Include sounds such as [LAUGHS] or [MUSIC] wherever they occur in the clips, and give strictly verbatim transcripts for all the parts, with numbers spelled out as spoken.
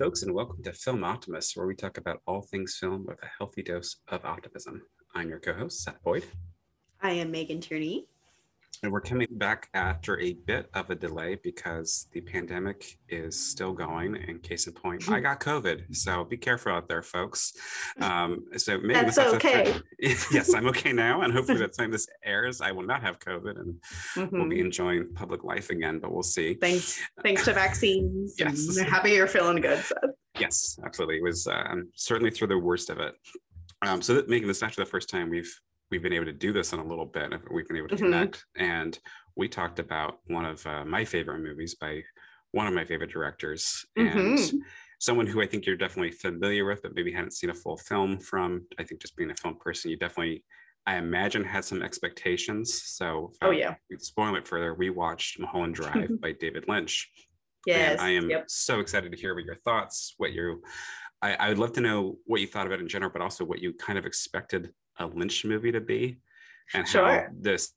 folks, and welcome to Film Optimist, where we talk about all things film with a healthy dose of optimism. I'm your co-host, Seth Boyd. I am Megan Turney. And we're coming back after a bit of a delay because the pandemic is still going. In case in point, I got COVID, so be careful out there, folks. Um, so maybe that's okay. Yes, I'm okay now, and hopefully by the time this airs, I will not have COVID and mm-hmm. we'll be enjoying public life again. But we'll see. Thanks, thanks to vaccines. Yes, I'm happy you're feeling good, Seth. Yes, absolutely. It was um, certainly through the worst of it. Um, so that, Megan, this is actually the first time we've. We've been able to do this in a little bit. We've been able to connect. Mm-hmm. And we talked about one of uh, my favorite movies by one of my favorite directors mm-hmm. and someone who I think you're definitely familiar with, but maybe hadn't seen a full film from. I think just being a film person, you definitely, I imagine, had some expectations. So oh, yeah. Spoil it further. We watched Mulholland Drive by David Lynch. Yes. And I am yep. so excited to hear about your thoughts, what you, I, I would love to know what you thought about in general, but also what you kind of expected a Lynch movie to be, and sure. how this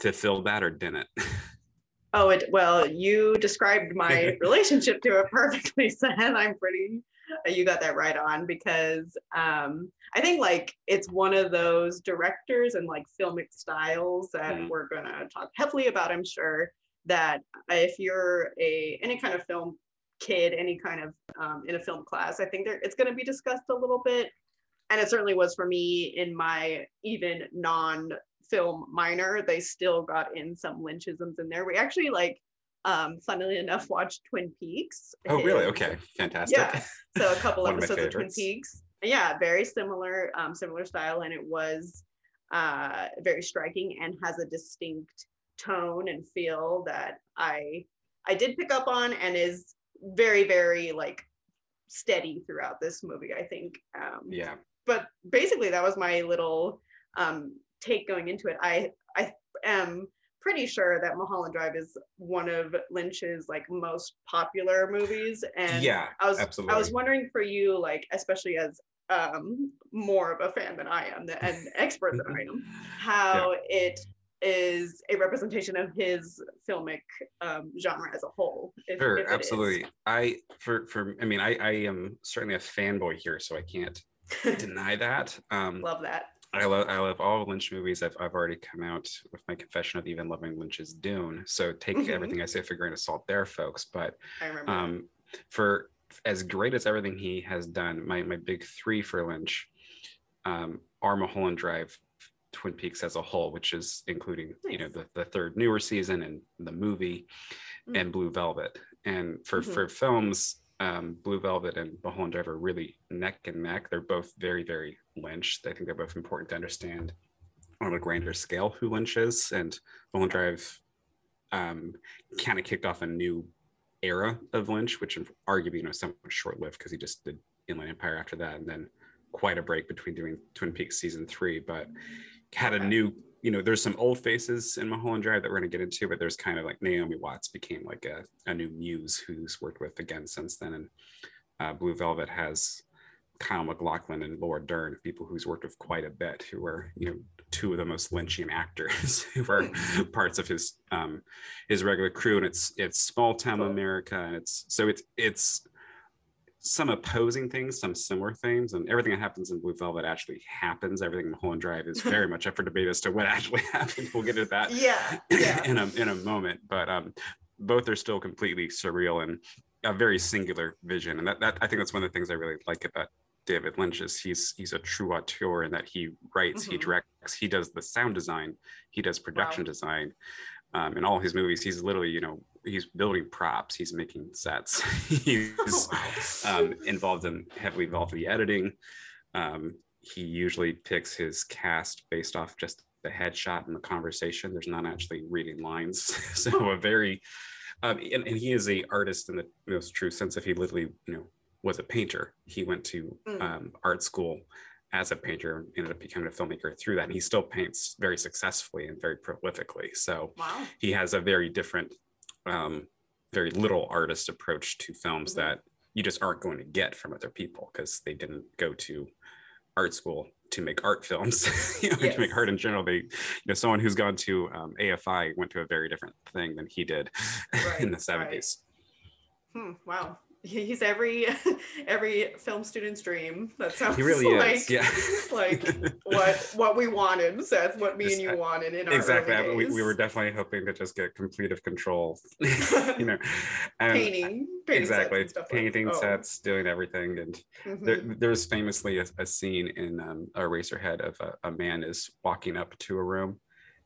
fulfilled that or didn't. Oh, it, well, you described my relationship to it perfectly, Seth. I'm pretty, you got that right on, because um, I think like it's one of those directors and like filmic styles that yeah. we're gonna talk heavily about, I'm sure, that if you're a any kind of film kid, any kind of um, in a film class, I think there it's gonna be discussed a little bit. And it certainly was for me in my even non-film minor. They still got in some Lynchisms in there. We actually, like, um, funnily enough, watched Twin Peaks. Oh, and, really? Okay, fantastic. Yeah, so a couple episodes of, of Twin Peaks. Yeah, very similar, um, similar style, and it was uh, very striking and has a distinct tone and feel that I I did pick up on and is very, very like steady throughout this movie, I think. Um, yeah. But basically that was my little um, take going into it. I I am pretty sure that Mulholland Drive is one of Lynch's like most popular movies. And yeah, I was absolutely. I was wondering for you, like, especially as um, more of a fan than I am, that, an expert than I am, how yeah. it is a representation of his filmic um, genre as a whole. If, sure, if absolutely. Is. I for for I mean I I am certainly a fanboy here, so I can't deny that. Um, love that. I love I love all Lynch movies. I've I've already come out with my confession of even loving Lynch's Dune. So take mm-hmm. everything I say for a grain of salt, there, folks. But I remember um, for as great as everything he has done, my my big three for Lynch um, are Mulholland Drive, Twin Peaks as a whole, which is including nice. you know the, the third newer season and the movie, mm. and Blue Velvet. And for mm-hmm. for films, um, Blue Velvet and Mulholland Drive are really neck and neck. They're both very, very Lynch. I think they're both important to understand on a grander scale who Lynch is. And Mulholland Drive um, kind of kicked off a new era of Lynch, which arguably you know somewhat short-lived because he just did Inland Empire after that, and then quite a break between doing Twin Peaks season three, but had a new, you know, there's some old faces in Mulholland Drive that we're going to get into, but there's kind of like Naomi Watts became like a, a new muse who's worked with again since then. And uh, Blue Velvet has Kyle MacLachlan and Laura Dern, people who's worked with quite a bit, who are, you know, two of the most Lynchian actors who are parts of his um, his regular crew. And it's it's small town cool. America, and it's so it's it's some opposing things, some similar things, and everything that happens in Blue Velvet actually happens. Everything in Mulholland Drive is very much up for debate as to what actually happened. We'll get into that yeah, yeah. in a in a moment. But um, both are still completely surreal and a very singular vision. And that, that I think that's one of the things I really like about David Lynch is he's he's a true auteur in that he writes, mm-hmm. he directs, he does the sound design, he does production wow. design. Um, in all his movies, he's literally, you know, he's building props, he's making sets, he's um, involved in, heavily involved in the editing. Um, he usually picks his cast based off just the headshot and the conversation. There's not actually reading lines. So a very, um, and, and he is an artist in the most true sense of he literally, you know, was a painter. He went to mm. um, art school as a painter, ended up becoming a filmmaker through that. And he still paints very successfully and very prolifically. So wow. he has a very different, um, very little artist approach to films mm-hmm. that you just aren't going to get from other people because they didn't go to art school to make art films, you know, yes. to make art in general. They, you know, someone who's gone to um, A F I went to a very different thing than he did right, in the seventies. Right. Hmm, wow. he's every every film student's dream. That sounds he really like, is. Yeah. like what what we wanted, Seth, what me just, and you wanted in our exactly. early days. We, we were definitely hoping to just get complete of control, you know. Um, painting, painting exactly, sets stuff painting like, oh. sets, doing everything. And mm-hmm. there, there's famously a, a scene in um, Eraserhead of a, a man is walking up to a room.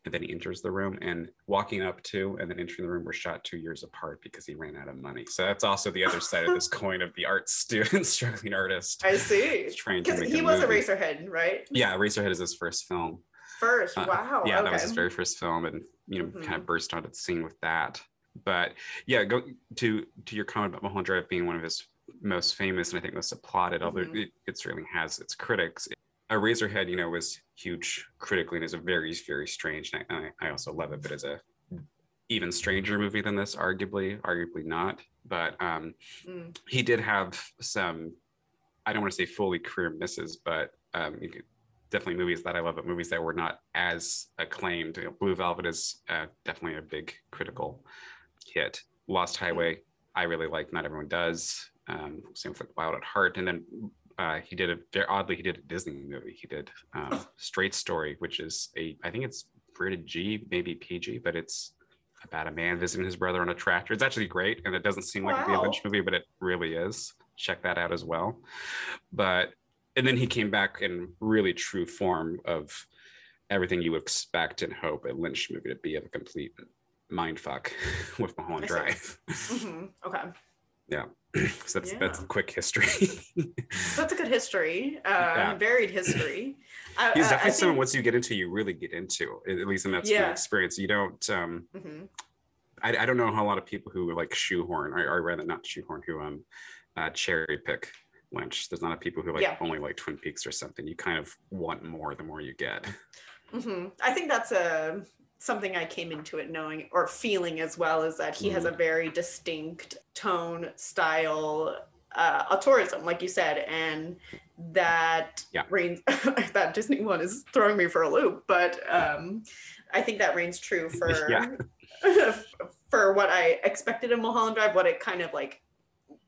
And then he enters the room, and walking up to and then entering the room were shot two years apart because he ran out of money. So that's also the other side of this coin of the art student, struggling artist. I see. Trying to make he a was movie. Eraserhead, right? Yeah, Eraserhead is his first film. First, uh, wow. Yeah, okay. That was his very first film, and you know, mm-hmm. kind of burst onto the scene with that. But yeah, go to to your comment about Mulholland Drive being one of his most famous and I think most applauded. Mm-hmm. Although it, it certainly has its critics. Eraserhead, you know, was huge critically and is a very, very strange, and I, I also love it, but it's a even stranger movie than this, arguably, arguably not. But um, mm. he did have some, I don't want to say fully career misses, but um, you could, definitely movies that I love, but movies that were not as acclaimed. You know, Blue Velvet is uh, definitely a big critical hit. Lost Highway, mm. I really like, not everyone does. Um, same with Wild at Heart, and then Uh, he did a very oddly he did a Disney movie. He did um, oh. Straight Story, which is a I think it's rated G, maybe P G, but it's about a man visiting his brother on a tractor. It's actually great, and it doesn't seem like wow. a David Lynch movie, but it really is. Check that out as well. But and then he came back in really true form of everything you would expect and hope a Lynch movie to be, of a complete mindfuck with Mulholland Drive. Mm-hmm. Okay. Yeah. So that's, yeah. that's quick history. That's a good history, uh, yeah. varied history. Uh, He's definitely think... someone once you get into, you really get into, at least in that yeah. experience. You don't, um, mm-hmm. I, I don't know how a lot of people who like shoehorn, or, or rather not shoehorn, who um, uh, cherry pick Lynch. There's a lot of people who like yeah. only like Twin Peaks or something. You kind of want more the more you get. Mm-hmm. I think that's a... something I came into it knowing or feeling as well, is that he mm. has a very distinct tone, style, uh, auteurism, like you said, and that yeah. reigns, that Disney one is throwing me for a loop, but um, I think that reigns true for, yeah. for what I expected of Mulholland Drive, what it kind of like,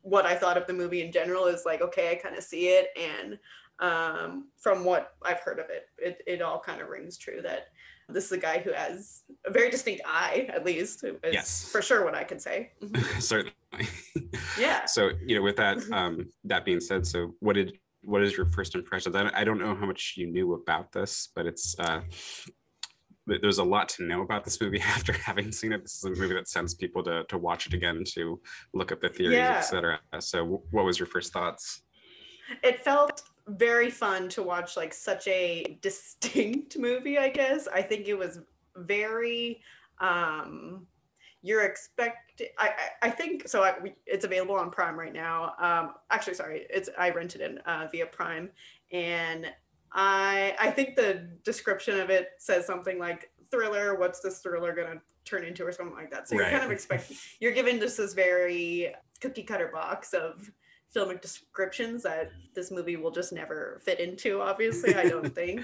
what I thought of the movie in general is like, okay, I kind of see it. And um, from what I've heard of it, it, it all kind of rings true that this is a guy who has a very distinct eye, at least, is yes. for sure what I can say. Certainly. Yeah. So, you know, with that, um, that being said, so what did, what is your first impression? I don't know how much you knew about this, but it's, uh, there's a lot to know about this movie after having seen it. This is a movie that sends people to to watch it again, to look up the theories, yeah. et cetera. So what was your first thoughts? It felt very fun to watch, like such a distinct movie, I guess. I think it was very, um, you're expecting, I, I, I think, so I, we, it's available on Prime right now. Um, actually, sorry, it's I rented it uh, via Prime. And I, I think the description of it says something like, thriller, what's this thriller gonna turn into or something like that. So right. you're kind of expecting, you're given just this very cookie cutter box of filmic descriptions that this movie will just never fit into, obviously, I don't think.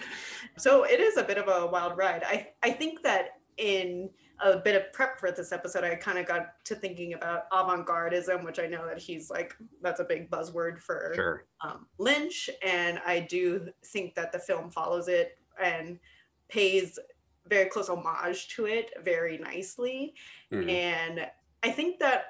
So it is a bit of a wild ride. I, I think that in a bit of prep for this episode, I kind of got to thinking about avant-gardism, which I know that he's like, that's a big buzzword for sure. um, Lynch. And I do think that the film follows it and pays very close homage to it very nicely. Mm-hmm. And I think that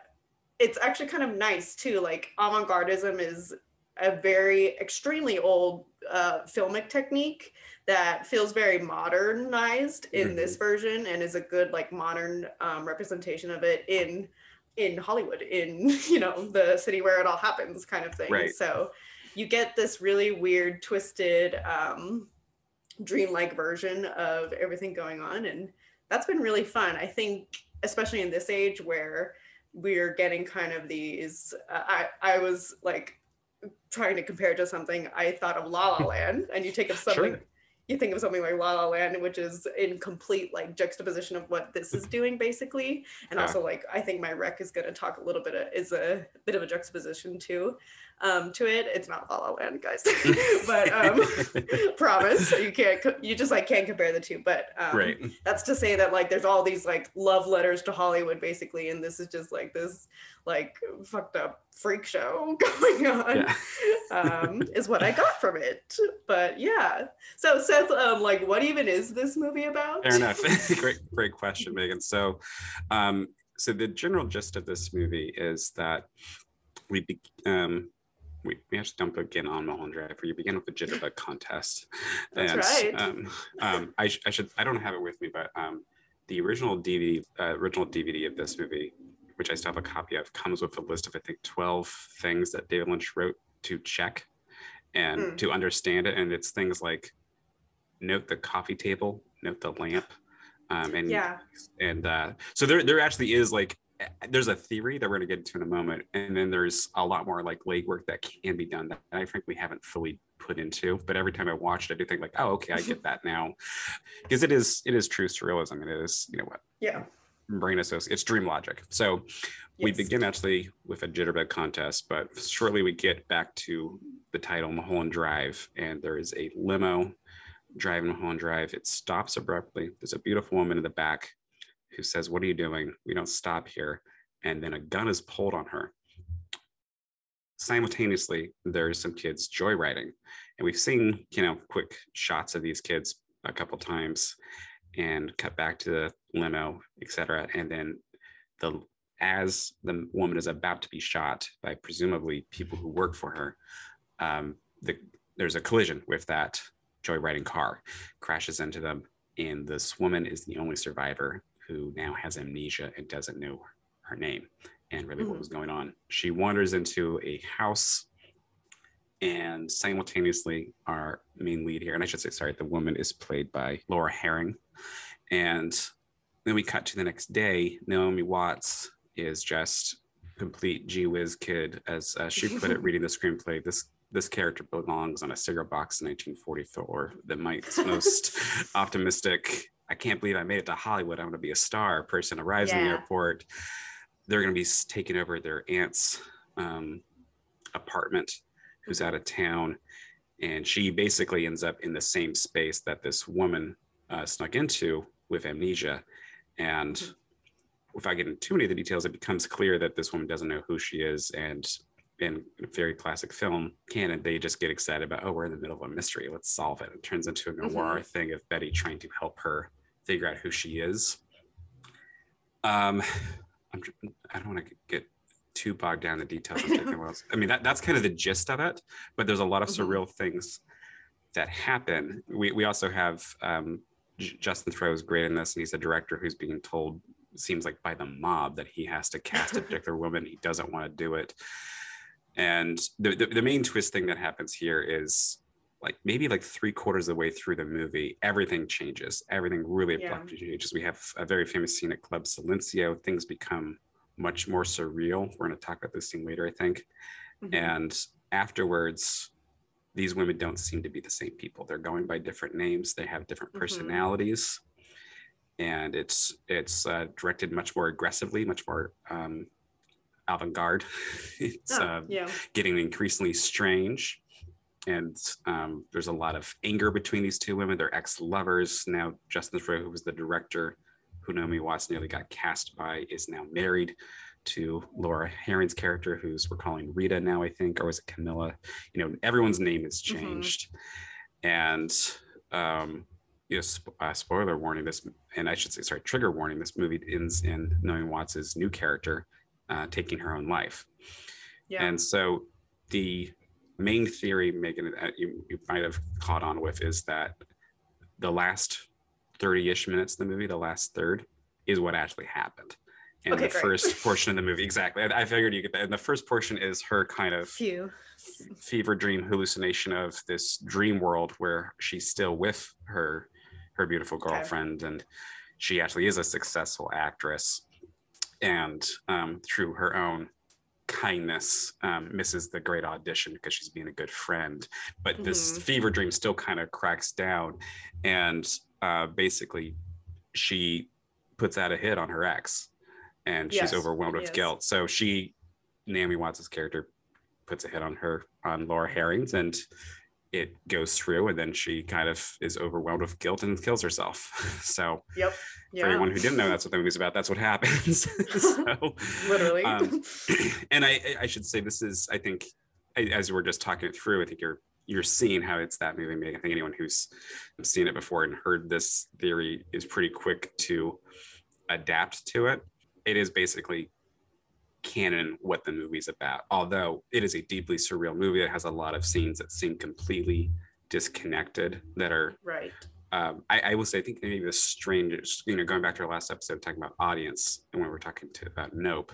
it's actually kind of nice too, like avant-gardism is a very extremely old uh, filmic technique that feels very modernized in mm-hmm. this version, and is a good like modern um, representation of it in in Hollywood, in, you know, the city where it all happens kind of thing. Right. So you get this really weird, twisted, um, dreamlike version of everything going on, and that's been really fun. I think, especially in this age where we're getting kind of these, uh, I, I was like trying to compare to something, I thought of La La Land, and you take of something, sure. you think of something like La La Land, which is in complete like juxtaposition of what this is doing basically. And yeah. also like, I think my rec is gonna talk a little bit, of, is a bit of a juxtaposition too. um, to it. It's not La La Land, guys, but um, promise you can't, you just like can't compare the two. But um, right. That's to say that like there's all these like love letters to Hollywood basically, and this is just like this like fucked up freak show going on. Yeah. um, is what I got from it. But yeah, so Seth, um, like what even is this movie about? Fair enough. Great, great question, Megan. So, um, so the general gist of this movie is that we be, um, we, we actually don't begin on Mulholland Drive, where you begin with the jitterbug contest. That's and, right. Um, um, I, sh I should I don't have it with me, but um, the original D V D uh, original D V D of this movie, which I still have a copy of, comes with a list of I think twelve things that David Lynch wrote to check and mm. to understand it, and it's things like note the coffee table, note the lamp. Um, and yeah. and uh, so there, there actually is like, there's a theory that we're going to get into in a moment. And then there's a lot more like legwork that can be done that I frankly haven't fully put into, but every time I watch it, I do think like, oh, okay, I get that now. Because it is, it is true surrealism. It is, you know what? Yeah. Brain association. It's dream logic. So yes. we begin actually with a jitterbug contest, but shortly we get back to the title Mulholland Drive, and there is a limo driving Mulholland Drive. It stops abruptly. There's a beautiful woman in the back who says, "What are you doing? We don't stop here." And then a gun is pulled on her. Simultaneously, there's some kids joyriding. And we've seen, you know, quick shots of these kids a couple times and cut back to the limo, et cetera. And then the as the woman is about to be shot by presumably people who work for her, um, the, there's a collision with that joyriding car, crashes into them, and this woman is the only survivor who now has amnesia and doesn't know her name and really mm-hmm. what was going on. She wanders into a house, and simultaneously our main lead here, and I should say, sorry, the woman is played by Laura Harring. And then we cut to the next day. Naomi Watts is just complete gee whiz kid, as uh, she put it reading the screenplay. This This character belongs on a cigar box in nineteen forty-four. The Mike's most optimistic, I can't believe I made it to Hollywood, I'm going to be a star person arrives yeah. in the airport. They're going to be taking over their aunt's um, apartment, who's out of town. And she basically ends up in the same space that this woman uh, snuck into with amnesia. And mm-hmm. without getting too many of the details, it becomes clear that this woman doesn't know who she is, and in very classic film canon, they just get excited about, oh, we're in the middle of a mystery, let's solve it. It turns into a noir mm-hmm. thing of Betty trying to help her figure out who she is. Um, I'm, I don't want to get too bogged down in the details. I'm I mean, that, that's kind of the gist of it, but there's a lot of mm-hmm. surreal things that happen. We, we also have um, J Justin Theroux is great in this, and he's a director who's being told, seems like by the mob, that he has to cast a particular woman. He doesn't want to do it. And the, the, the main twist thing that happens here is like maybe like three quarters of the way through the movie, everything changes. Everything really yeah. abruptly changes. We have a very famous scene at Club Silencio. Things become much more surreal. We're going to talk about this scene later, I think. Mm-hmm. And afterwards, these women don't seem to be the same people. They're going by different names. They have different personalities. Mm-hmm. And it's, it's uh, directed much more aggressively, much more... Um, avant-garde. It's oh, um, yeah. getting increasingly strange, and um, there's a lot of anger between these two women. They're ex-lovers. Now Justin Theroux, who was the director who Naomi Watts nearly got cast by, is now married to Laura Harring's character, who's we're calling Rita now, I think, or was it Camilla? You know, everyone's name has changed. Mm-hmm. And um, you know, sp uh, spoiler warning, this, and I should say, sorry, trigger warning, this movie ends in Naomi Watts's new character Uh, taking her own life. Yeah. And so the main theory, Megan, that you, you might have caught on with, is that the last thirty-ish minutes of the movie, the last third, is what actually happened. And okay, the great. first portion of the movie, exactly. I, I figured you get that. And the first portion is her kind of Phew. fever dream hallucination of this dream world where she's still with her, her beautiful girlfriend, okay. and she actually is a successful actress. And um, through her own kindness, um, misses the great audition because she's being a good friend. But mm-hmm. this fever dream still kind of cracks down. And uh, basically, she puts out a hit on her ex. And yes, she's overwhelmed with yes. guilt. So she, Naomi Watts' character, puts a hit on her, on Laura Harring's, and it goes through, and then she kind of is overwhelmed with guilt and kills herself. So yep. yeah. for anyone who didn't know, that's what the movie's about. That's what happens. so, Literally. Um, and I, I should say, this is, I think, as we're just talking it through, I think you're, you're seeing how it's that movie making. I think anyone who's seen it before and heard this theory is pretty quick to adapt to it. It is basically canon what the movie's about, although it is a deeply surreal movie. It has a lot of scenes that seem completely disconnected that are right. Um, I, I will say, I think maybe the strangest, you know, going back to our last episode talking about audience and when we were talking to, about Nope,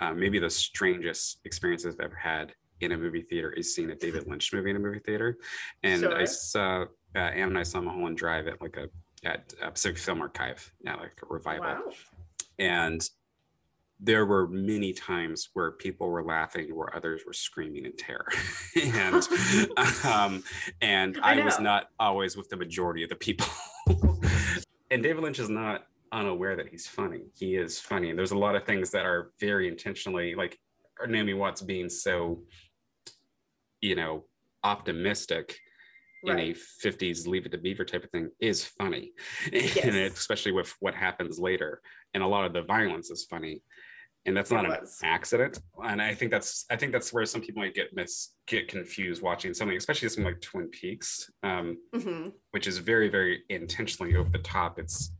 uh, maybe the strangest experiences I've ever had in a movie theater is seeing a David Lynch movie in a movie theater. And sure. I saw, uh, Anne and I saw Mulholland Drive at like a, at uh, Pacific Film Archive, yeah, like a revival. Wow. And there were many times where people were laughing, where others were screaming in terror. and um, and I, I was not always with the majority of the people. And David Lynch is not unaware that he's funny. He is funny. And there's a lot of things that are very intentionally, like Naomi Watts being so, you know, optimistic right. in a fifties Leave It to Beaver type of thing is funny. Yes. And it, especially with what happens later. And a lot of the violence is funny. And that's not an accident. And I think that's I think that's where some people might get mis get confused watching something, especially something like Twin Peaks, um, mm-hmm. which is very, very intentionally over the top. It's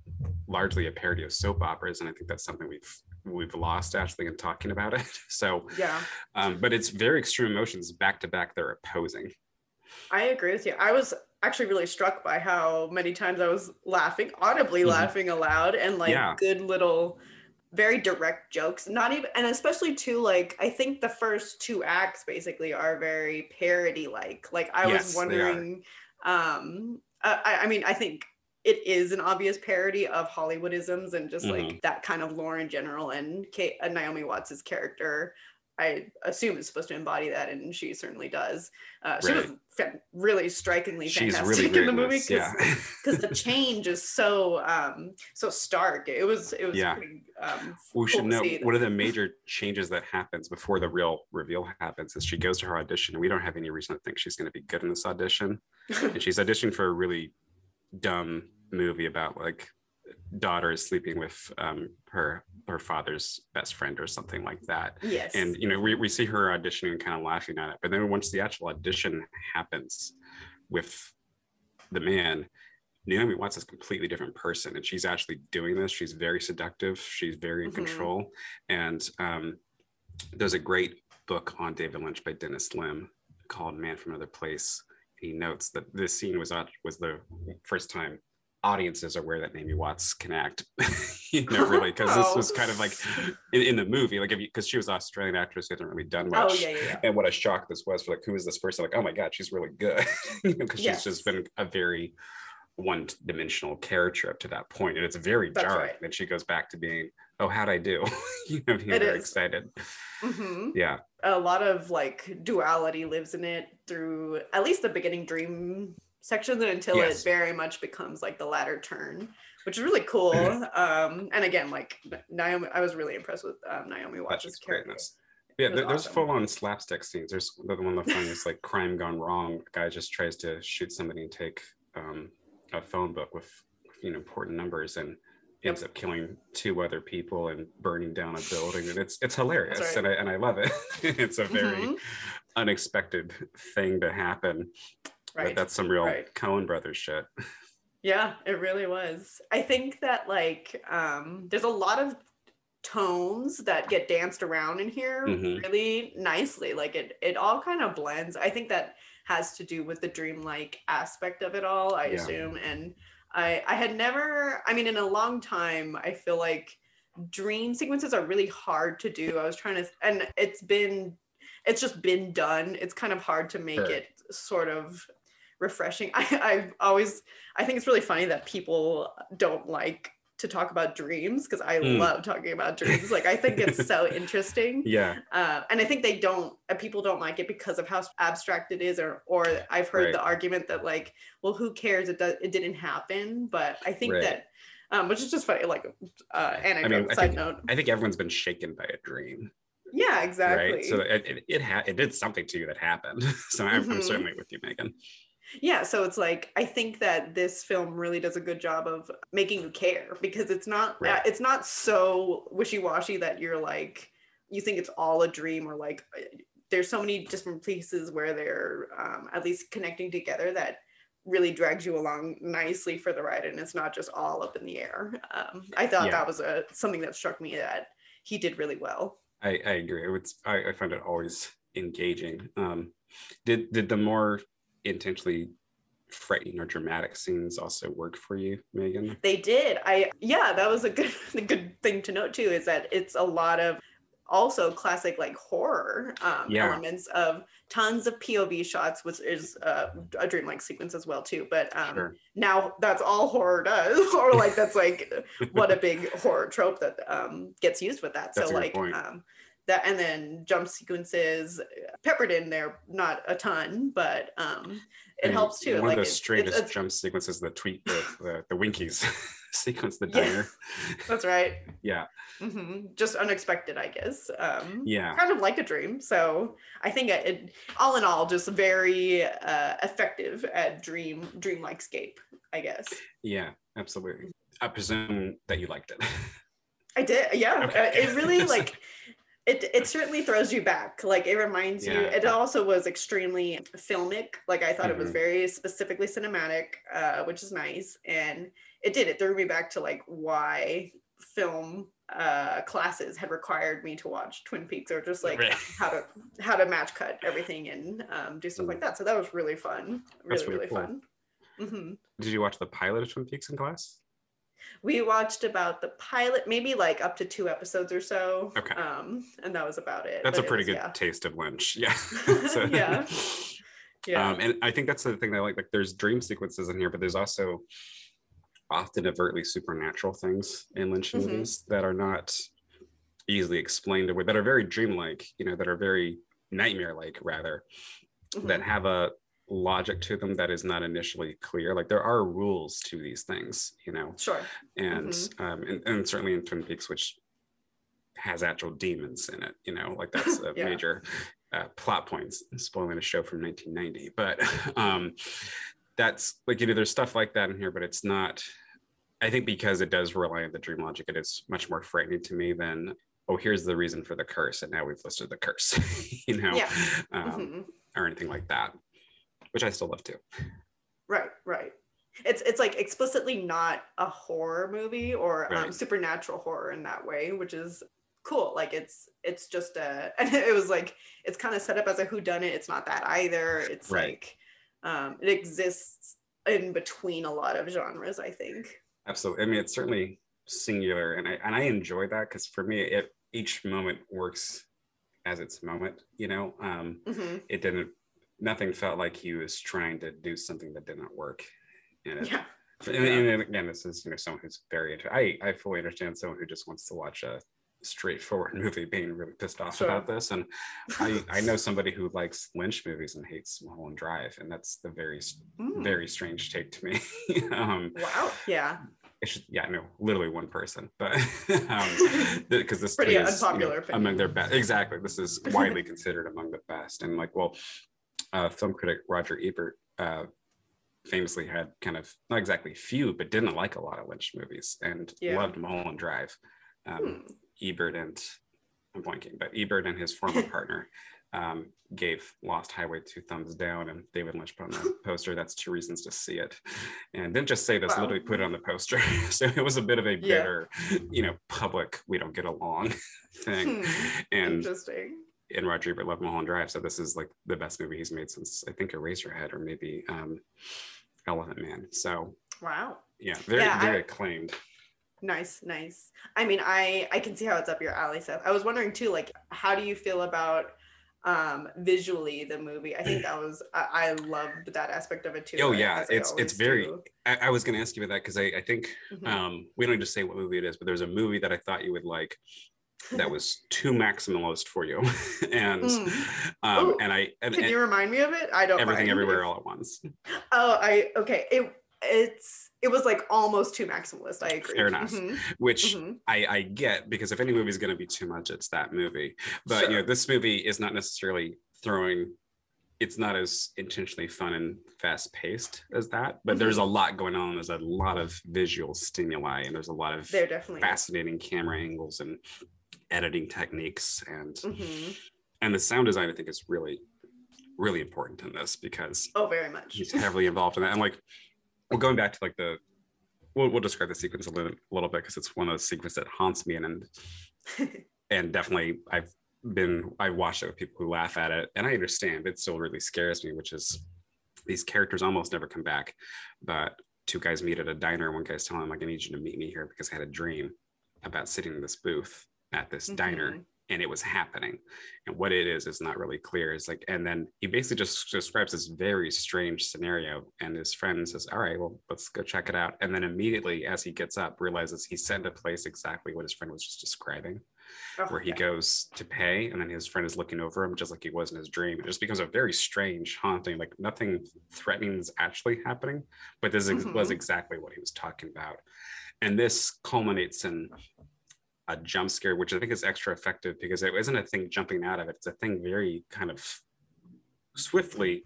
largely a parody of soap operas. And I think that's something we've we've lost actually in talking about it. So yeah. Um, but it's very extreme emotions back to back, they're opposing. I agree with you. I was actually really struck by how many times I was laughing, audibly mm-hmm. laughing aloud, and like yeah. good little, very direct jokes. Not even, and especially too, like, I think the first two acts basically are very parody-like. Like, I yes, was wondering, um, I, I mean, I think it is an obvious parody of Hollywoodisms and just mm-hmm. like that kind of lore in general. And Kate, uh, Naomi Watts' character, I assume, is supposed to embody that, and she certainly does. Uh, she right. was fa- really strikingly She's fantastic really in the movie because yeah. the change is so um, so stark. It was it was yeah. pretty. Um, we cool should know one of the major changes that happens before the real reveal happens is she goes to her audition, and we don't have any reason to think she's going to be good in this audition, and she's auditioning for a really dumb movie about like daughter is sleeping with um, her her father's best friend or something like that. Yes. And, you know, we, we see her auditioning and kind of laughing at it. But then once the actual audition happens with the man, Naomi Watts is a completely different person. And she's actually doing this. She's very seductive. She's very in mm-hmm. control. And um, there's a great book on David Lynch by Dennis Lim called Man from Another Place. He notes that this scene was not, was the first time audiences are aware that Naomi Watts can act, you know, really, because oh. this was kind of like in, in the movie, like, if you, because she was an Australian actress who hadn't really done much. Oh, yeah, yeah, yeah. And what a shock this was for, like, who is this person? Like, oh my God, she's really good, because you know, yes. she's just been a very one-dimensional character up to that point, and it's very That's jarring. Right. And she goes back to being, oh, how'd I do? you know, being it very is. excited. Mm-hmm. Yeah, a lot of like duality lives in it through at least the beginning dream sections until yes. it very much becomes like the latter turn, which is really cool. Um, and again, like Naomi, I was really impressed with um, Naomi Watts' character. Yeah, there, there's awesome. full-on slapstick scenes. There's the one of the funniest, like crime gone wrong. A guy just tries to shoot somebody and take um, a phone book with, you know, important numbers, and yep. ends up killing two other people and burning down a building. And it's it's hilarious, right. and I and I love it. It's a very mm-hmm. unexpected thing to happen. Right. That's some real right. Coen Brothers shit. Yeah, it really was. I think that like um, there's a lot of tones that get danced around in here mm-hmm. really nicely. Like it, it all kind of blends. I think that has to do with the dreamlike aspect of it all, I yeah. assume. And I, I had never, I mean, in a long time, I feel like dream sequences are really hard to do. I was trying to, and it's been, it's just been done. It's kind of hard to make sure. it sort of refreshing. I, I've always, I think it's really funny that people don't like to talk about dreams, because I mm. love talking about dreams. Like, I think it's so interesting. Yeah. Uh, and I think they don't, uh, people don't like it because of how abstract it is, or or I've heard right. the argument that like, well, who cares? It does, it didn't happen. But I think right. that, um, which is just funny, like, uh, anecdote, I mean, I side think, note. I think everyone's been shaken by a dream. Yeah, exactly. Right? So it it, it, ha- it did something to you that happened. So I'm, mm-hmm. I'm certainly with you, Megan. Yeah, so it's like, I think that this film really does a good job of making you care, because it's not right. it's not so wishy-washy that you're like, you think it's all a dream, or like, there's so many different pieces where they're um, at least connecting together that really drags you along nicely for the ride, and it's not just all up in the air. Um, I thought yeah. that was a something that struck me that he did really well. I, I agree. It was, I, I find it always engaging. Um, did did the more intentionally frightening or dramatic scenes also work for you, Megan? They did. I yeah, that was a good a good thing to note too, is that it's a lot of also classic like horror um, yeah. elements of tons of P O V shots, which is uh, a dreamlike sequence as well too. But um, sure. now that's all horror does, or like that's like what a big horror trope that um, gets used with that. That's so like um, that, and then jump sequences peppered in there, not a ton, but um, it and helps too. One like of the it, strangest it's, jump sequences, the tweet, the the, the Winkies. Sequence the diner. Yeah, that's right. Yeah. Mm-hmm. Just unexpected, I guess. Um, yeah. Kind of like a dream. So I think it, it all in all, just very uh, effective at dream, dreamlike scape, I guess. Yeah, absolutely. I presume that you liked it. I did. Yeah. Okay. Uh, it really like, it it certainly throws you back. Like it reminds yeah. you, it also was extremely filmic. Like I thought mm-hmm. it was very specifically cinematic, uh, which is nice. And it did, it threw me back to like why film uh, classes had required me to watch Twin Peaks, or just like right. how to how to match cut everything and um, do stuff mm. like that. So that was really fun, really, really, really cool. fun. Mm-hmm. Did you watch the pilot of Twin Peaks in class? We watched about the pilot, maybe like up to two episodes or so. Okay. Um, and that was about it. That's but a pretty was, good yeah. taste of Lynch. Yeah. so, yeah. Yeah. Um, and I think that's the thing that I like, like there's dream sequences in here, but there's also often overtly supernatural things in Lynch mm-hmm. movies that are not easily explained away, that are very dreamlike, you know, that are very nightmare-like rather, mm-hmm. that have a logic to them that is not initially clear. Like there are rules to these things, you know? Sure. And, mm-hmm. um, and, and certainly in Twin Peaks, which has actual demons in it, you know, like that's a yeah. major uh, plot point, spoiling a show from nineteen ninety, but, um, that's like, you know, there's stuff like that in here, but it's not, I think because it does rely on the dream logic, it is much more frightening to me than, oh, here's the reason for the curse, and now we've listed the curse, you know, yeah. um, mm-hmm. or anything like that, which I still love too. Right, right. It's it's like explicitly not a horror movie or right. um, supernatural horror in that way, which is cool. Like it's it's just a, and it was like, it's kind of set up as a whodunit. It's not that either. It's right. like, Um, it exists in between a lot of genres, I think. Absolutely. I mean, it's certainly singular, and I and I enjoy that, because for me, it, each moment works as its moment. You know, um, mm-hmm. it didn't. Nothing felt like he was trying to do something that didn't work. And it, yeah. And, and again, this is you know someone who's very. Inter- I I fully understand someone who just wants to watch a straightforward movie being really pissed off sure. about this, and I, I know somebody who likes Lynch movies and hates Mulholland Drive, and that's the very mm. very strange take to me. um, wow yeah it should, yeah no literally one person, but um because this pretty is, unpopular you know, among their best. Exactly, this is widely considered among the best, and like well uh film critic Roger Ebert uh famously had kind of not exactly few but didn't like a lot of Lynch movies, and yeah. loved Mulholland Drive. um hmm. Ebert and, I'm blanking, but Ebert and his former partner um, gave Lost Highway two thumbs down, and David Lynch put on the poster, that's two reasons to see it. And didn't just say this, wow. literally put it on the poster. So it was a bit of a bitter, yeah. you know, public, we don't get along thing. Hmm. And, Interesting. And Roger Ebert loved Mulholland Drive, so this is like the best movie he's made since, I think, Eraserhead, or maybe um, Elephant Man. So, wow. yeah, very, yeah, very I- acclaimed. Nice, nice. I mean, I, I can see how it's up your alley, Seth. I was wondering too, like, how do you feel about um, visually the movie? I think that was, I, I loved that aspect of it too. Oh right? yeah, As it's it's very, I, I was gonna ask you about that, because I, I think, mm-hmm. um, we don't need to say what movie it is, but there's a movie that I thought you would like that was too maximalist for you. and mm. um, Ooh, and I- and, Can and, you remind me of it? I don't Everything mind. Everywhere All at Once. Oh, I, okay. It it's it was like almost too maximalist. I agree. Fair enough. Mm-hmm. Which mm-hmm. I, I get, because if any movie is going to be too much, it's that movie. But sure. you know, this movie is not necessarily throwing. It's not as intentionally fun and fast paced as that, but mm-hmm. there's a lot going on. There's a lot of visual stimuli, and there's a lot of there definitely fascinating is. camera angles and editing techniques, and mm-hmm. and the sound design I think is really, really important in this, because oh, very much he's heavily involved in that. And like, well, going back to like the, we'll, we'll describe the sequence a little, a little bit, because it's one of those sequences that haunts me, and and, and definitely I've been, I watched it with people who laugh at it, and I understand, it still really scares me, which is these characters almost never come back, but two guys meet at a diner. One guy's telling him like, I need you to meet me here because I had a dream about sitting in this booth at this mm-hmm. diner, and it was happening, and what it is is not really clear. It's like, and then he basically just describes this very strange scenario, and his friend says, all right, well, let's go check it out. And then immediately as he gets up, realizes he's set in a place exactly what his friend was just describing, oh, where he okay. goes to pay, and then his friend is looking over him just like he was in his dream. It just becomes a very strange, haunting, like nothing threatening is actually happening, but this mm-hmm. was exactly what he was talking about. And this culminates in a jump scare, which I think is extra effective because it isn't a thing jumping out of it. It's a thing very kind of swiftly,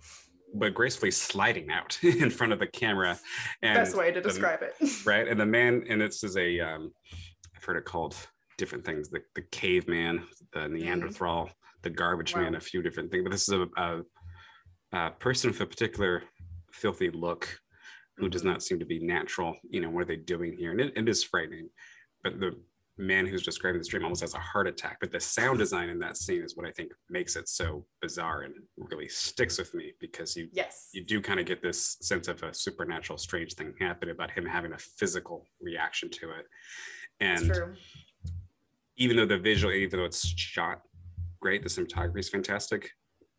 but gracefully sliding out in front of the camera. And best way to describe the, it. Right. And the man, and this is a, um, I've heard it called different things, the, the caveman, the Neanderthal, mm-hmm. the garbage wow. man, a few different things. But this is a, a, a person with a particular filthy look who mm-hmm. does not seem to be natural. You know, what are they doing here? And it, it is frightening. But the man who's describing this dream almost has a heart attack, but the sound design in that scene is what I think makes it so bizarre and really sticks with me, because you yes. you do kind of get this sense of a supernatural strange thing happening about him having a physical reaction to it. And even though the visual, even though it's shot great, the cinematography is fantastic,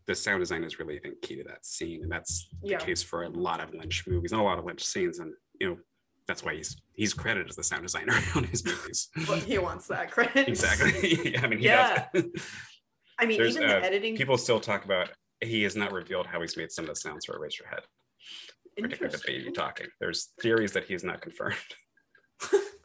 the sound design is really, I think, key to that scene. And that's yeah. the case for a lot of Lynch movies and a lot of Lynch scenes. And, you know, that's why he's he's credited as the sound designer on his movies. Well, he wants that credit. Exactly. I mean, he yeah. does. I mean, There's, even the uh, editing. People still talk about, he has not revealed how he's made some of the sounds for Eraserhead, particularly the baby talking. There's theories that he's not confirmed.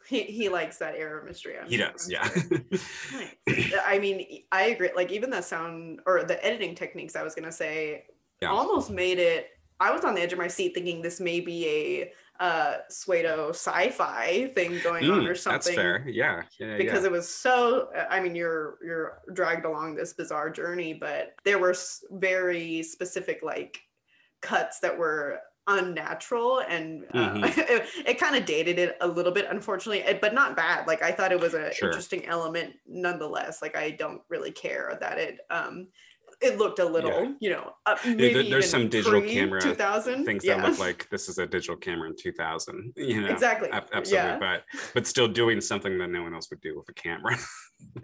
he he likes that era of mystery. I'm he sure, does, I'm yeah. Sure. Nice. I mean, I agree. Like, even the sound or the editing techniques, I was going to say, yeah. almost made it. I was on the edge of my seat thinking this may be a uh pseudo sci-fi thing going mm, on or something. That's fair. Yeah, yeah, because yeah. it was so, I mean, you're you're dragged along this bizarre journey, but there were very specific like cuts that were unnatural, and uh, mm-hmm. it, it kind of dated it a little bit, unfortunately, it, but not bad. Like, I thought it was an sure. interesting element nonetheless. Like, I don't really care that it um it looked a little, yeah. you know, uh, maybe there, there's some digital camera two thousand things yeah. that look like this is a digital camera in two thousand, you know, exactly, ab- absolutely, yeah. but but still doing something that no one else would do with a camera.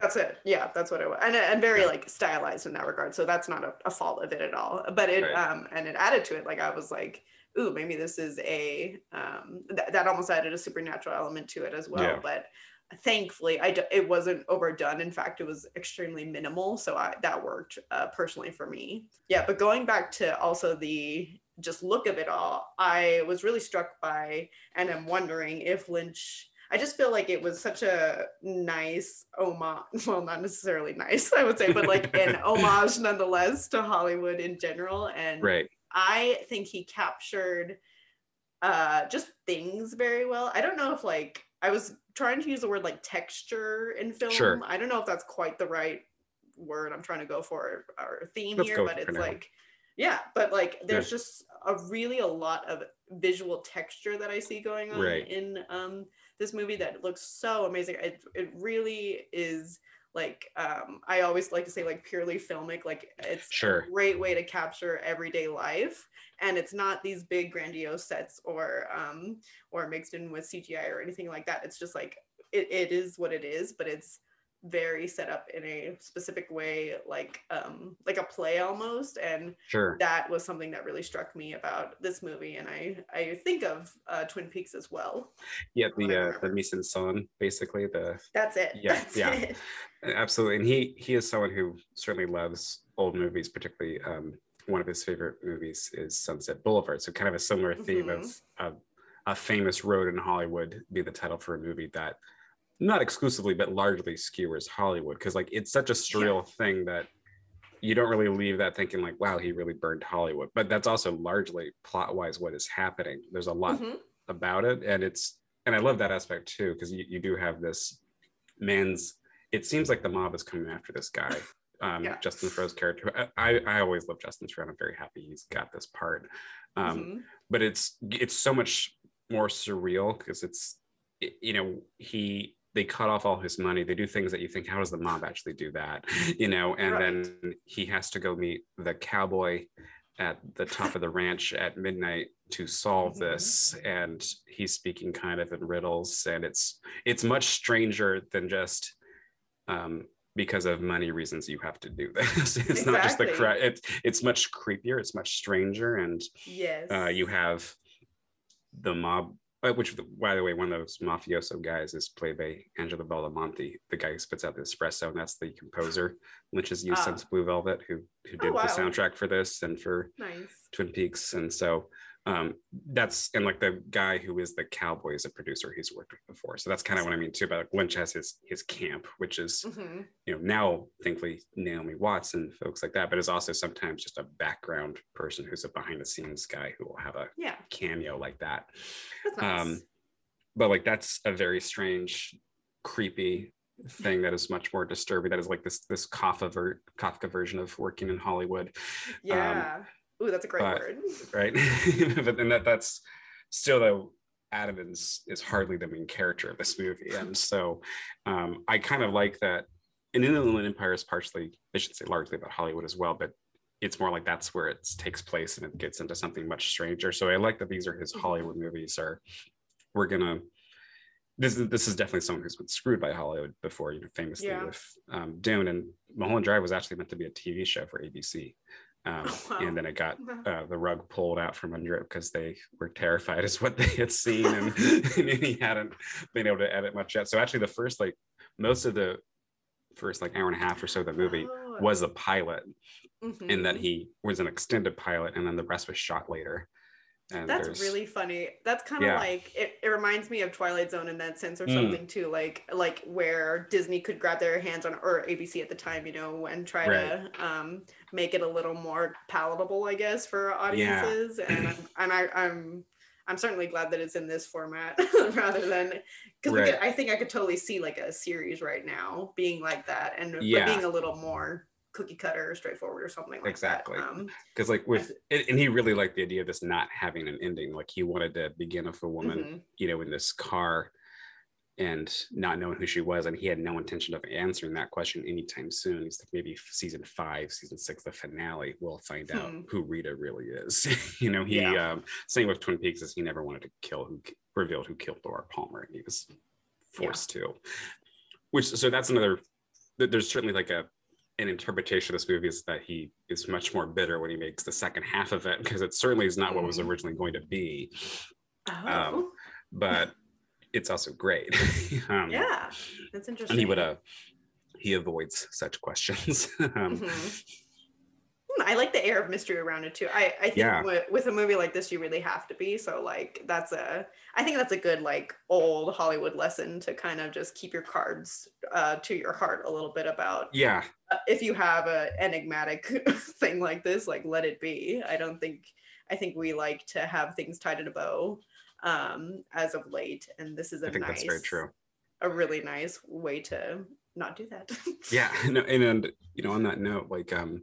That's it. Yeah, that's what it was, and and very yeah. like stylized in that regard. So that's not a, a fault of it at all. But it right. um and it added to it. Like, I was like, ooh, maybe this is a um th- that almost added a supernatural element to it as well. Yeah. But thankfully, I d- it wasn't overdone. In fact, it was extremely minimal, so I, that worked uh, personally for me. Yeah, but going back to also the just look of it all, I was really struck by, and I'm wondering if Lynch, I just feel like it was such a nice homage, well, not necessarily nice, I would say, but like an homage nonetheless to Hollywood in general. And right. I think he captured uh, just things very well. I don't know if like, I was trying to use the word like texture in film. Sure. I don't know if that's quite the right word I'm trying to go for or theme Let's here, but it's like, yeah, but like there's yeah. just a really a lot of visual texture that I see going on right. in um, this movie that looks so amazing. It, it really is like, um, I always like to say like purely filmic, like it's sure. a great way to capture everyday life. And it's not these big grandiose sets or um, or mixed in with C G I or anything like that. It's just like, it, it is what it is, but it's very set up in a specific way, like um, like a play almost. And sure. that was something that really struck me about this movie. And I, I think of uh, Twin Peaks as well. Yeah, the uh, the mise en scène, basically. The That's it. Yeah, That's yeah. It. Absolutely. And he, he is someone who certainly loves old movies, particularly um, one of his favorite movies is Sunset Boulevard. So kind of a similar theme mm-hmm. of, of a famous road in Hollywood be the title for a movie that not exclusively, but largely skewers Hollywood. Cause like, it's such a surreal yeah. thing that you don't really leave that thinking like, wow, he really burned Hollywood. But that's also largely plot wise what is happening. There's a lot mm-hmm. about it. And it's, and I love that aspect too, because you, you do have this man's, it seems like the mob is coming after this guy. Um, yeah. Justin Theroux's character. I, I always love Justin Theroux. I'm very happy he's got this part. Um, mm-hmm. But it's it's so much more surreal because it's, you know, he they cut off all his money. They do things that you think, how does the mob actually do that? You know, and right. then he has to go meet the cowboy at the top of the ranch at midnight to solve mm-hmm. this. And he's speaking kind of in riddles. And it's it's much stranger than just... Um, because of money reasons you have to do this. It's exactly. not just the crime. It, it's much creepier. It's much stranger. And yes. uh, you have the mob, which, by the way, one of those mafioso guys is played by Angelo Badalamenti, the guy who spits out the espresso, and that's the composer, which is used since uh, Blue Velvet, who, who did oh, wow. the soundtrack for this and for nice. Twin Peaks. And so um, that's, and like the guy who is the cowboy is a producer he's worked with before. So that's kind of what I mean too, about Lynch has his, his camp, which is, mm-hmm. you know, now thankfully Naomi Watts and folks like that, but is also sometimes just a background person who's a behind the scenes guy who will have a yeah. cameo like that. That's nice. Um, but like, that's a very strange, creepy thing that is much more disturbing. That is like this, this Kafka, ver- Kafka version of working in Hollywood. Yeah. Um, Ooh, that's a great but, word. Right. But then that, that's still though, Adam is, is hardly the main character of this movie. And so um, I kind of like that. And Inland Empire is partially, I should say largely about Hollywood as well, but it's more like that's where it takes place and it gets into something much stranger. So I like that these are his Hollywood movies are, we're going to, this is, this is definitely someone who's been screwed by Hollywood before, you know, famously yeah. with um, Dune, and Mulholland Drive was actually meant to be a T V show for A B C. Um, oh, wow. And then it got uh, the rug pulled out from under it because they were terrified as what they had seen, and, and he hadn't been able to edit much yet. So actually the first, like most of the first like hour and a half or so of the movie oh. was a pilot mm-hmm. and then he was an extended pilot and then the rest was shot later. And that's really funny. That's kind of yeah. like it, it reminds me of Twilight Zone in that sense or mm. something too, like like where Disney could grab their hands on, or A B C at the time, you know, and try right. to um make it a little more palatable, I guess, for audiences. Yeah. And I'm, and I, I'm I'm certainly glad that it's in this format rather than because right. I think I could totally see like a series right now being like that and yeah. being a little more cookie cutter or straightforward or something like exactly. that. Exactly. Um, because like with, and he really liked the idea of this not having an ending. Like he wanted to begin with a woman, mm-hmm. you know, in this car and not knowing who she was. And he had no intention of answering that question anytime soon. He's like, maybe season five, season six, the finale, we'll find hmm. out who Rita really is. You know, he, yeah. um, same with Twin Peaks is he never wanted to kill who revealed who killed Laura Palmer. And he was forced yeah. to, which, so that's another, there's certainly like a, an interpretation of this movie is that he is much more bitter when he makes the second half of it, because it certainly is not what was originally going to be. Oh. Um, but it's also great. um, yeah, that's interesting. And he would, uh, he avoids such questions. um, mm-hmm. I like the air of mystery around it too. I, I think yeah. with, with a movie like this, you really have to be. So like, that's a, I think that's a good like old Hollywood lesson to kind of just keep your cards uh, to your heart a little bit about. Yeah. If you have an enigmatic thing like this, like let it be. I don't think, I think we like to have things tied in a bow um, as of late. And this is a I think nice, that's very true. A really nice way to not do that. yeah. No, and, and, you know, on that note, like um,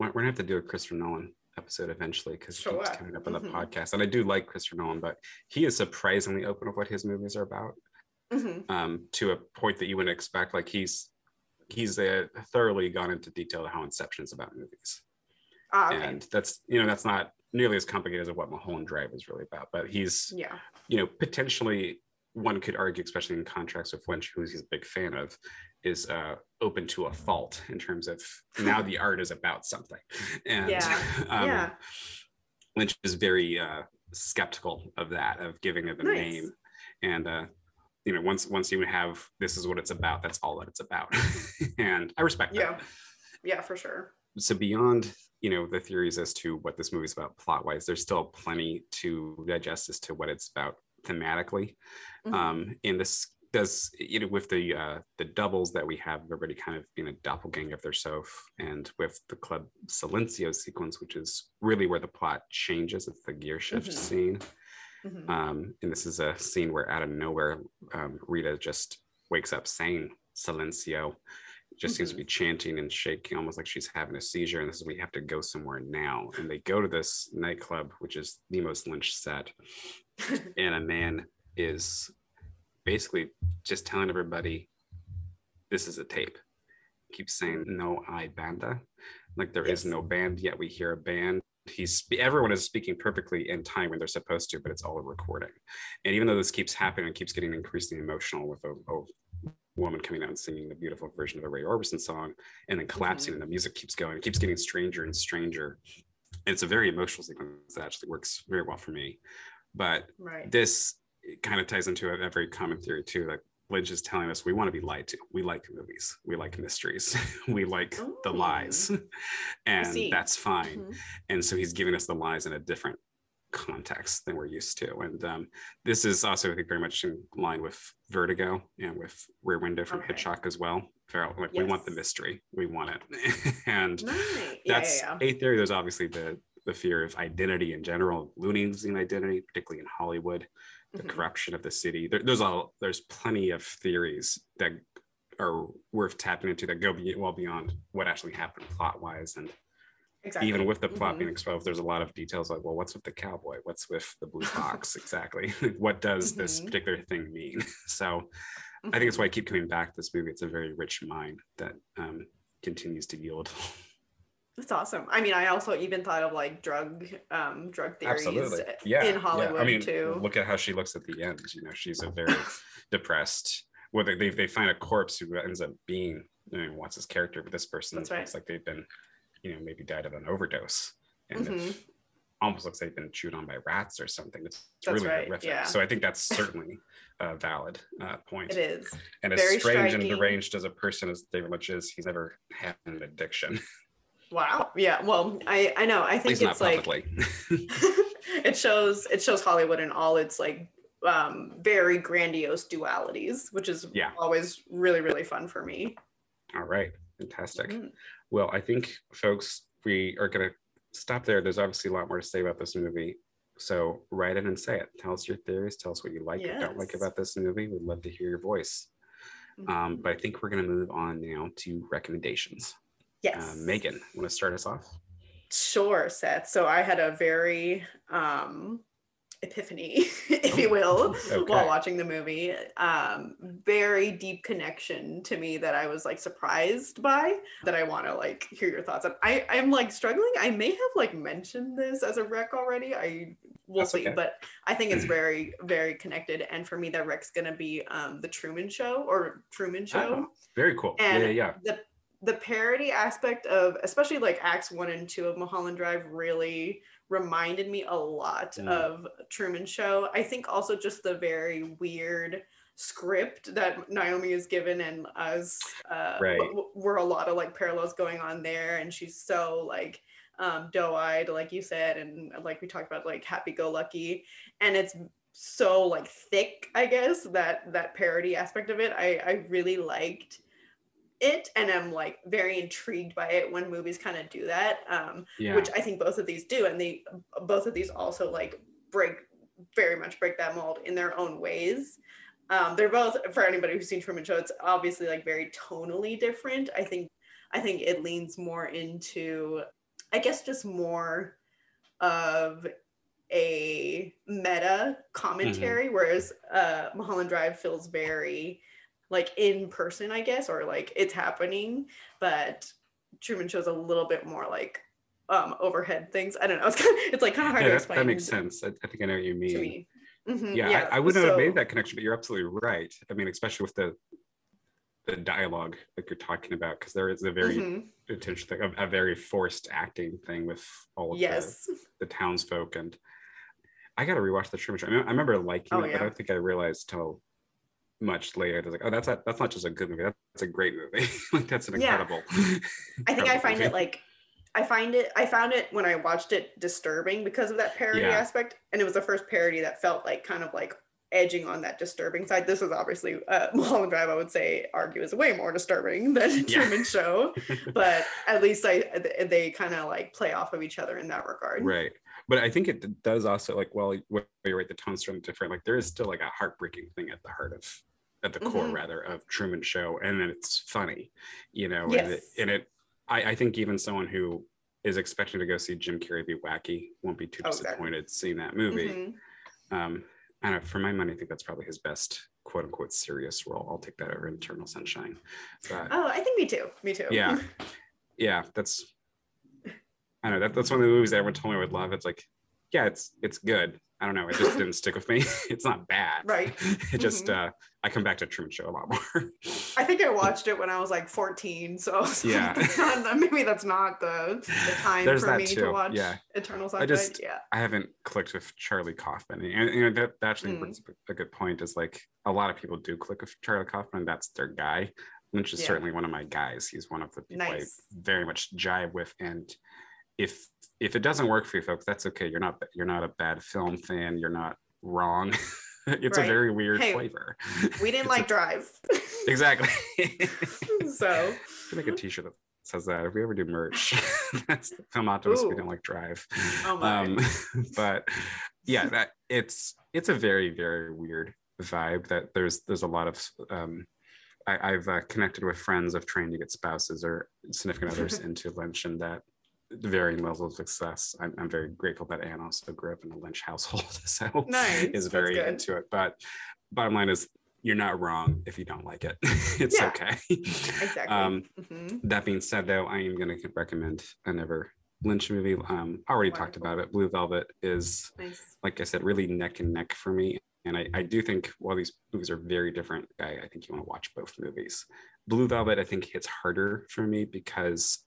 we're going to have to do a Christopher Nolan episode eventually because sure. he keeps coming up on the mm-hmm. podcast. And I do like Christopher Nolan, but he is surprisingly open of what his movies are about mm-hmm. um, to a point that you wouldn't expect. Like he's, he's uh, thoroughly gone into detail of how Inception is about movies. Ah, okay. And that's, you know, that's not nearly as complicated as what Mulholland Drive is really about, but he's, yeah. you know, potentially one could argue, especially in contrast with Lynch, who he's a big fan of, is uh, open to a fault in terms of now the art is about something. And yeah. Um, yeah. Lynch is very uh, skeptical of that, of giving it a nice. name. And uh, you know, once once you have this is what it's about, that's all that it's about. And I respect yeah. that. Yeah, for sure. So beyond, you know, the theories as to what this movie's about plot-wise, there's still plenty to digest as to what it's about thematically. Mm-hmm. Um, and this does, you know, with the uh, the doubles that we have, everybody kind of being a doppelganger of theirself, and with the Club Silencio sequence, which is really where the plot changes. It's the gear shift mm-hmm. scene. Mm-hmm. Um, and this is a scene where out of nowhere, um, Rita just wakes up saying Silencio. Just mm-hmm. seems to be chanting and shaking, almost like she's having a seizure. And this is, we have to go somewhere now. And they go to this nightclub, which is the most Lynch set. And a man is basically just telling everybody, this is a tape. Keeps saying, no hay banda. Like there yes. is no band, yet we hear a band. He's everyone is speaking perfectly in time when they're supposed to, but it's all a recording. And even though this keeps happening, it keeps getting increasingly emotional with a, a woman coming out and singing the beautiful version of a Ray Orbison song and then collapsing, mm-hmm. and the music keeps going. It keeps getting stranger and stranger. And it's a very emotional sequence that actually works very well for me. But right. this kind of ties into a, a very common theory too, like Lynch is telling us we want to be lied to. We like movies. We like mysteries. We like Ooh. the lies. And that's fine. Mm-hmm. And so he's giving us the lies in a different context than we're used to. And um, this is also, I think, very much in line with Vertigo and with Rear Window from okay. Hitchcock as well. Like, yes. we want the mystery. We want it. And right. yeah, that's yeah, yeah. a theory. There's obviously the, the fear of identity in general, losing identity, particularly in Hollywood. The mm-hmm. corruption of the city. There, there's all. There's plenty of theories that are worth tapping into that go be, well beyond what actually happened plot-wise, and exactly. even with the plot mm-hmm. being exposed, there's a lot of details like, well, what's with the cowboy? What's with the blue box? Exactly. What does mm-hmm. this particular thing mean? So, mm-hmm. I think it's why I keep coming back to this movie. It's a very rich mind that um, continues to yield. That's awesome. I mean, I also even thought of like drug, um, drug theories yeah, in Hollywood yeah. I mean, too. Look at how she looks at the end. You know, she's a very depressed. Well, they, they they find a corpse who ends up being, I mean, what's his character, but this person That's looks right. like they've been, you know, maybe died of an overdose, and mm-hmm. if, almost looks like they've been chewed on by rats or something. It's that's really right. horrific. Yeah. So I think that's certainly a valid uh, point. It is, and very as strange striking. and deranged as a person as David Lynch is, he's never had an addiction. Wow. Yeah. Well, I, I know. I think it's like it shows it shows Hollywood in all its like um, very grandiose dualities, which is yeah. always really, really fun for me. All right. Fantastic. Mm-hmm. Well, I think, folks, we are going to stop there. There's obviously a lot more to say about this movie. So write in and say it. Tell us your theories. Tell us what you like yes. or don't like about this movie. We'd love to hear your voice. Mm-hmm. Um, but I think we're going to move on now to recommendations. Yes. Uh, Megan, want to start us off? Sure, Seth. So I had a very um, epiphany, if you will, okay. while watching the movie. Um, very deep connection to me that I was like surprised by, that I want to like hear your thoughts on. I, I'm like struggling. I may have like mentioned this as a rec already. I will That's see, okay. but I think it's very, very connected. And for me, that rec's going to be um, The Truman Show or Truman Show. Oh, very cool. And yeah, yeah. The, The parody aspect of, especially like acts one and two of Mulholland Drive, really reminded me a lot mm. of Truman Show. I think also just the very weird script that Naomi is given and us uh, right. were a lot of like parallels going on there. And she's so like um, doe-eyed, like you said, and like we talked about, like happy-go-lucky. And it's so like thick, I guess, that that parody aspect of it. I, I really liked it, and I'm like very intrigued by it when movies kind of do that, um yeah. which I think both of these do, and they both of these also like break very much break that mold in their own ways. Um they're both, for anybody who's seen Truman Show, it's obviously like very tonally different. I think I think it leans more into, I guess, just more of a meta commentary, mm-hmm. whereas uh Mulholland Drive feels very like in person, I guess, or like it's happening, but Truman Show's a little bit more like um, overhead things. I don't know. It's, kind of, it's like kind of hard yeah, to explain. That makes sense. I, I think I know what you mean. To me. Mm-hmm. Yeah, yeah. I, I wouldn't so, have made that connection, but you're absolutely right. I mean, especially with the the dialogue like you're talking about, because there is a very mm-hmm. intentional thing, a, a very forced acting thing with all of yes. the, the townsfolk. And I got to rewatch the Truman Show. I, mean, I remember liking oh, it, yeah. but I don't think I realized till much later, that's like, oh, that's a, that's not just a good movie, that's a great movie. Like, that's an incredible. Yeah. I think I find movie. it like, I find it, I found it when I watched it disturbing because of that parody yeah. aspect, and it was the first parody that felt like kind of like edging on that disturbing side. This is obviously uh, Mulholland Drive, I would say, argue is way more disturbing than yeah. Truman Show, but at least I they kind of like play off of each other in that regard. Right. But I think it does also, like, well, you're right, the tone's certainly different. Like, there is still like a heartbreaking thing at the heart of, at the mm-hmm. core rather, of Truman Show, and then it's funny, you know. Yes. And it, and it I, I think even someone who is expecting to go see Jim Carrey be wacky won't be too disappointed okay. seeing that movie. Mm-hmm. Um, I don't know, for my money, I think that's probably his best quote unquote serious role. I'll take that over Eternal Sunshine. But, oh, I think me too. Me too. Yeah. Yeah. That's, I don't know, that, that's one of the movies that everyone told me I would love. It's like, yeah, it's it's good. I don't know. It just didn't stick with me. It's not bad. Right. It just, mm-hmm. uh, I come back to Truman Show a lot more. I think I watched it when I was like fourteen. So, so yeah. That's not, maybe that's not the, the time There's for me too. to watch yeah. Eternal Sunshine. I just, yeah. I haven't clicked with Charlie Kaufman. And, and that, that actually mm. brings a good point, is like a lot of people do click with Charlie Kaufman. That's their guy. Lynch is yeah. certainly one of my guys. He's one of the people nice. I very much jive with. And if if it doesn't work for you folks, that's okay. You're not you're not a bad film fan. You're not wrong. It's right. a very weird hey, flavor. We didn't like a, Drive. Exactly. So I make a t-shirt that says that. If we ever do merch, that's the Film Optimist. Ooh. We don't like Drive. Oh my. Um, but yeah, that it's it's a very, very weird vibe. That there's there's a lot of um, I, I've uh, connected with friends of trying to get spouses or significant others into Lynch, and that varying levels of success. I'm, I'm very grateful that Anne also grew up in a Lynch household, so nice. Is very into it. But bottom line is, you're not wrong if you don't like it. It's yeah. okay. Exactly. Um, mm-hmm. That being said, though, I am going to recommend another Lynch movie. Um, already Wonderful. talked about it. Blue Velvet is, nice. like I said, really neck and neck for me. And I, I do think, while these movies are very different, I, I think you want to watch both movies. Blue Velvet, I think, hits harder for me because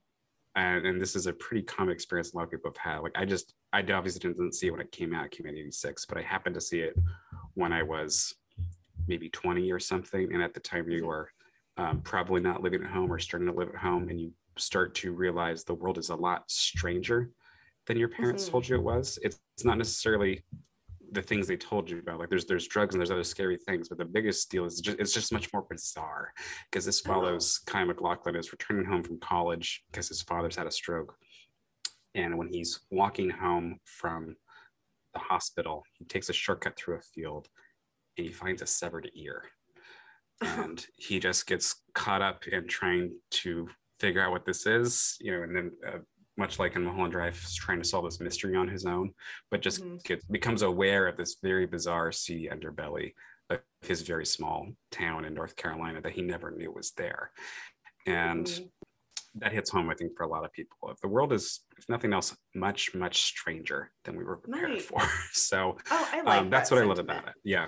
And, and this is a pretty common experience a lot of people have had. Like, I just, I obviously didn't see it when it came out. It came out in eighty-six, but I happened to see it when I was maybe twenty or something. And at the time, you were um, probably not living at home or starting to live at home. And you start to realize the world is a lot stranger than your parents mm-hmm. told you it was. It's, it's not necessarily the things they told you about. Like, there's there's drugs and there's other scary things, but the biggest deal is just, it's just much more bizarre, because this follows oh. Kyle MacLachlan is returning home from college because his father's had a stroke, and when he's walking home from the hospital, he takes a shortcut through a field and he finds a severed ear, and he just gets caught up in trying to figure out what this is, you know, and then uh, much like in Mulholland Drive, trying to solve this mystery on his own, but just mm-hmm. gets, becomes aware of this very bizarre, seedy underbelly of his very small town in North Carolina that he never knew was there. And mm-hmm. that hits home, I think, for a lot of people. The world is, if nothing else, much, much stranger than we were prepared nice. for. So oh, I like um, that's that what sentiment. I love about it. Yeah.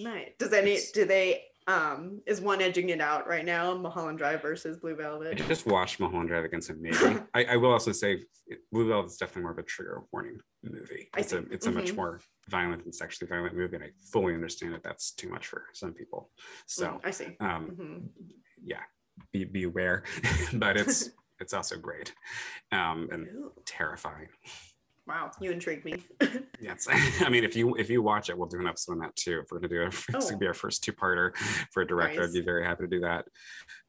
Nice. Does any, it's, do they... Um, is one edging it out right now, Mulholland Drive versus Blue Velvet? I just watched Mulholland Drive against a maybe. I, I will also say Blue Velvet is definitely more of a trigger warning movie. It's a it's mm-hmm. a much more violent and sexually violent movie, and I fully understand that that's too much for some people. So mm, I see. Um, mm-hmm. Yeah, be be aware, but it's it's also great um, and Ooh. terrifying. Wow, you intrigued me. Yes, I mean, if you if you watch it, we'll do an episode on that too. If we're gonna do it, oh. it's gonna be our first two-parter for a director. Nice. I'd be very happy to do that.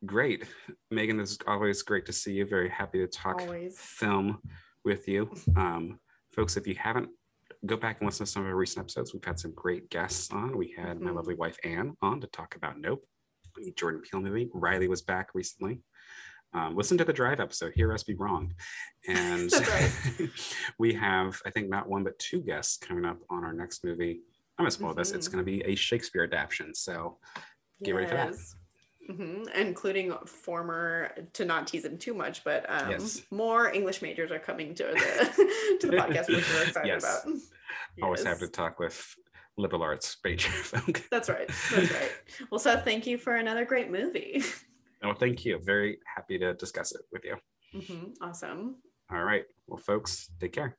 Great, Megan. This is always great to see you. Very happy to talk always. film with you, um, folks. If you haven't, go back and listen to some of our recent episodes. We've had some great guests on. We had mm-hmm. my lovely wife Anne on to talk about Nope, the Jordan Peele movie. Riley was back recently. Um, listen to the Drive episode, Hear Us Be Wrong. And That's right. [LAUGHS] we have, I think, not one, but two guests coming up on our next movie. I'm going to spoil mm-hmm. this. It's going to be a Shakespeare adaptation. So get yes. ready for that. Mm-hmm. Including former, to not tease him too much, but um, yes. more English majors are coming to the, to the podcast, which we're excited yes. about. Yes. Always happy to talk with liberal arts major folk. That's right. That's right. Well, Seth, thank you for another great movie. Oh, thank you. Very happy to discuss it with you. Mm-hmm. Awesome. All right. Well, folks, take care.